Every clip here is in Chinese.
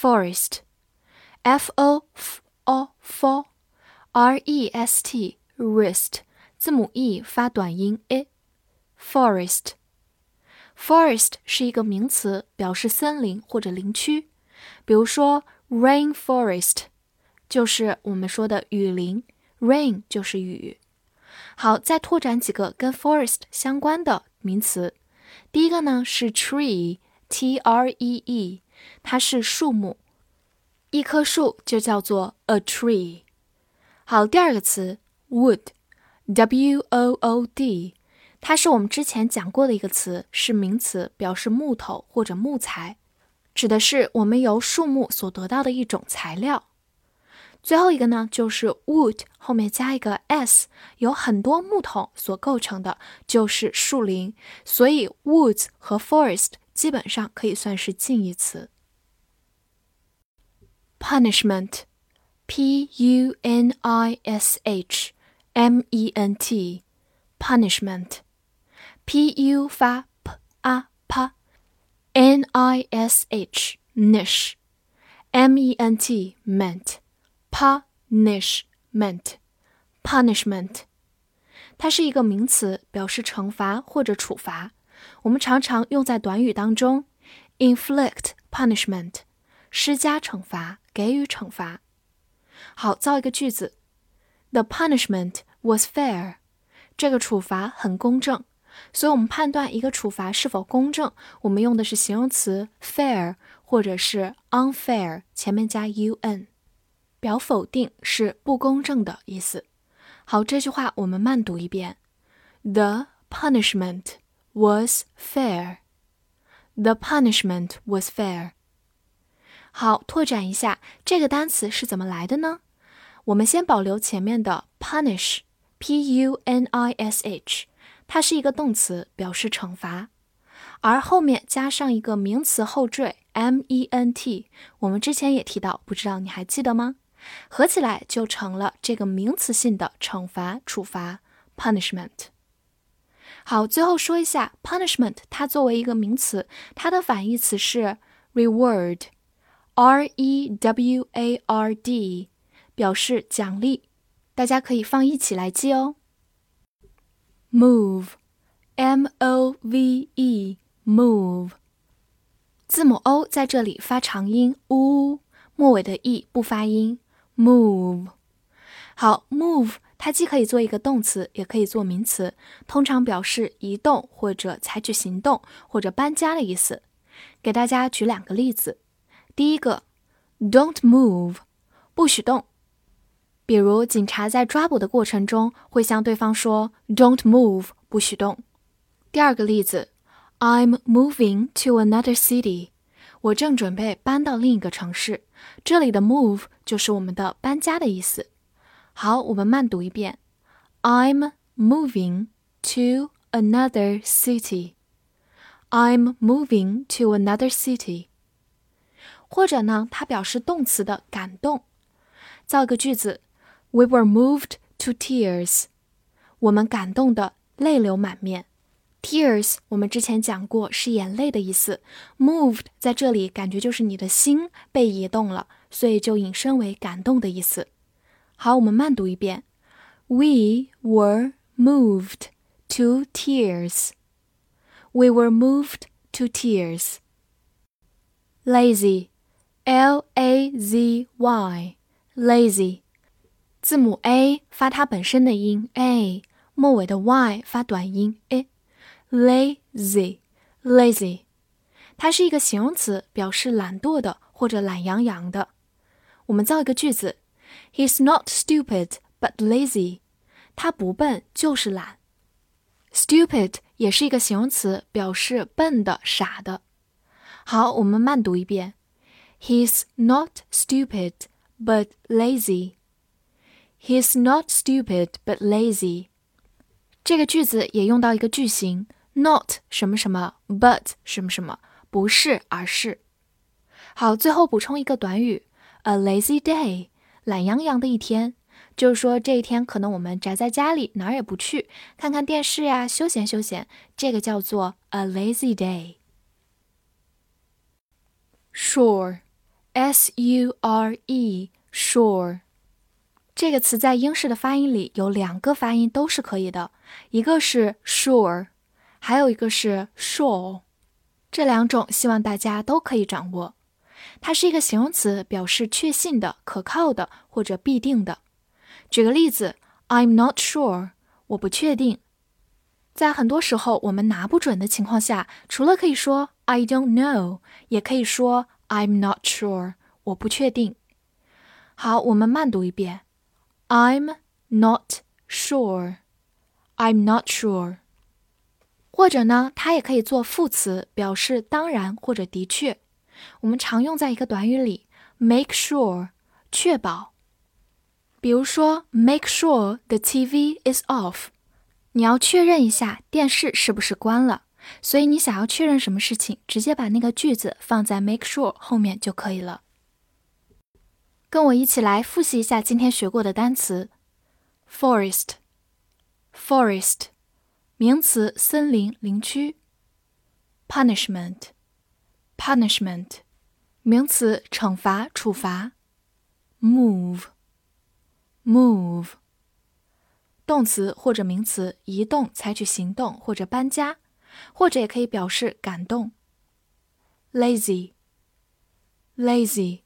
Forest, F-O-F-O-R-E-S-T, Wrist, 字母 E 发短音 I, Forest. Forest 是一个名词，表示森林或者林区，比如说 rainforest 就是我们说的雨林， rain 就是雨。好，再拓展几个跟 forest 相关的名词。第一个呢是 tree, T-R-E-E, 它是树木，一棵树就叫做 a tree。 好，第二个词 wood, W-O-O-D, 它是我们之前讲过的一个词，是名词，表示木头或者木材，指的是我们由树木所得到的一种材料。最后一个呢就是 wood 后面加一个 s, 由很多木桶所构成的就是树林，所以 woods 和 forest 基本上可以算是近义词。 Punishment, P-U-N-I-S-H-M-E-N-T, Punishment, P-U 发 P-A-P, N-I-S-H, nish, M-E-N-T, meant, punishment, punishment. 它是一个名词，表示惩罚或者处罚。我们常常用在短语当中 inflict punishment, 施加惩罚，给予惩罚。好，造一个句子。 The punishment was fair. 这个处罚很公正。所以我们判断一个处罚是否公正，我们用的是形容词 fair 或者是 unfair, 前面加 un, 表否定是不公正的意思。好，这句话我们慢读一遍。 The punishment was fair. The punishment was fair. 好，拓展一下，这个单词是怎么来的呢？我们先保留前面的 punish, P-U-N-I-S-H,它是一个动词，表示惩罚，而后面加上一个名词后缀 ment, 我们之前也提到，不知道你还记得吗？合起来就成了这个名词性的惩罚、处罚 punishment。 好，最后说一下 punishment 它作为一个名词，它的反义词是 reward, R-E-W-A-R-D, 表示奖励，大家可以放一起来记哦。Move, M-O-V-E, move, 字母 O 在这里发长音 U, 末尾的 E 不发音 move。 好， move 它既可以做一个动词，也可以做名词，通常表示移动或者采取行动或者搬家的意思。给大家举2个例子。第一个 Don't move, 不许动，比如警察在抓捕的过程中会向对方说 Don't move, 不许动。第2个例子 I'm moving to another city, 我正准备搬到另一个城市，这里的 move 就是我们的搬家的意思。好，我们慢读一遍。 I'm moving to another city, I'm moving to another city. 或者呢，它表示动词的感动。造一个句子。We were moved to tears. 我们感动的泪流满面。Tears 我们之前讲过是眼泪的意思。Moved 在这里感觉就是你的心被移动了，所以就引申为感动的意思。好，我们慢读一遍。We were moved to tears. We were moved to tears. Lazy, L-A-Z-Y, lazy.字母 A 发它本身的音 A, 末尾的 Y 发短音 I, lazy, lazy. 它是一个形容词，表示懒惰的或者懒洋洋的。我们造一个句子 He's not stupid, but lazy. 他不笨就是懒。Stupid 也是一个形容词，表示笨的、傻的。好，我们慢读一遍 He's not stupid, but lazy. He's not stupid, but lazy. 这个句子也用到一个句型 not 什么什么 but 什么什么，不是而是。好，最后补充一个短语 a lazy day， 懒洋洋的一天。就是说这一天可能我们宅在家里，哪儿也不去，看看电视呀，休闲休闲，这个叫做 a lazy day。Sure, S-U-R-E, sure. 这个词在英式的发音里有两个发音都是可以的，一个是 sure， 还有一个是 sure。这两种希望大家都可以掌握。它是一个形容词，表示确信的、可靠的或者必定的。举个例子 ，I'm not sure， 我不确定。在很多时候我们拿不准的情况下，除了可以说 I don't know， 也可以说 I'm not sure， 我不确定。好，我们慢读一遍 ，I'm not sure， I'm not sure。或者呢，它也可以做副词，表示当然或者的确。我们常用在一个短语里 make sure， 确保。比如说 make sure the TV is off， 你要确认一下电视是不是关了，所以你想要确认什么事情，直接把那个句子放在 make sure 后面就可以了。跟我一起来复习一下今天学过的单词 forest， forest 名词，森林、林区。 punishment， punishment 名词，惩罚、处罚。 move，Move 动词或者名词，移动、采取行动或者搬家，或者也可以表示感动。 Lazy， Lazy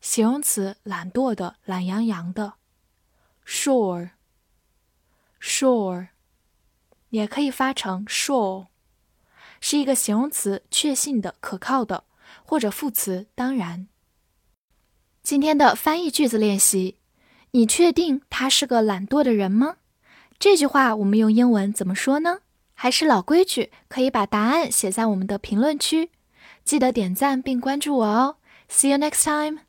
形容词，懒惰的、懒洋洋的。 Sure， Sure 也可以发成 sure， 是一个形容词，确信的、可靠的，或者副词当然。今天的翻译句子练习，你确定他是个懒惰的人吗？这句话我们用英文怎么说呢？还是老规矩，可以把答案写在我们的评论区。记得点赞并关注我哦。See you next time.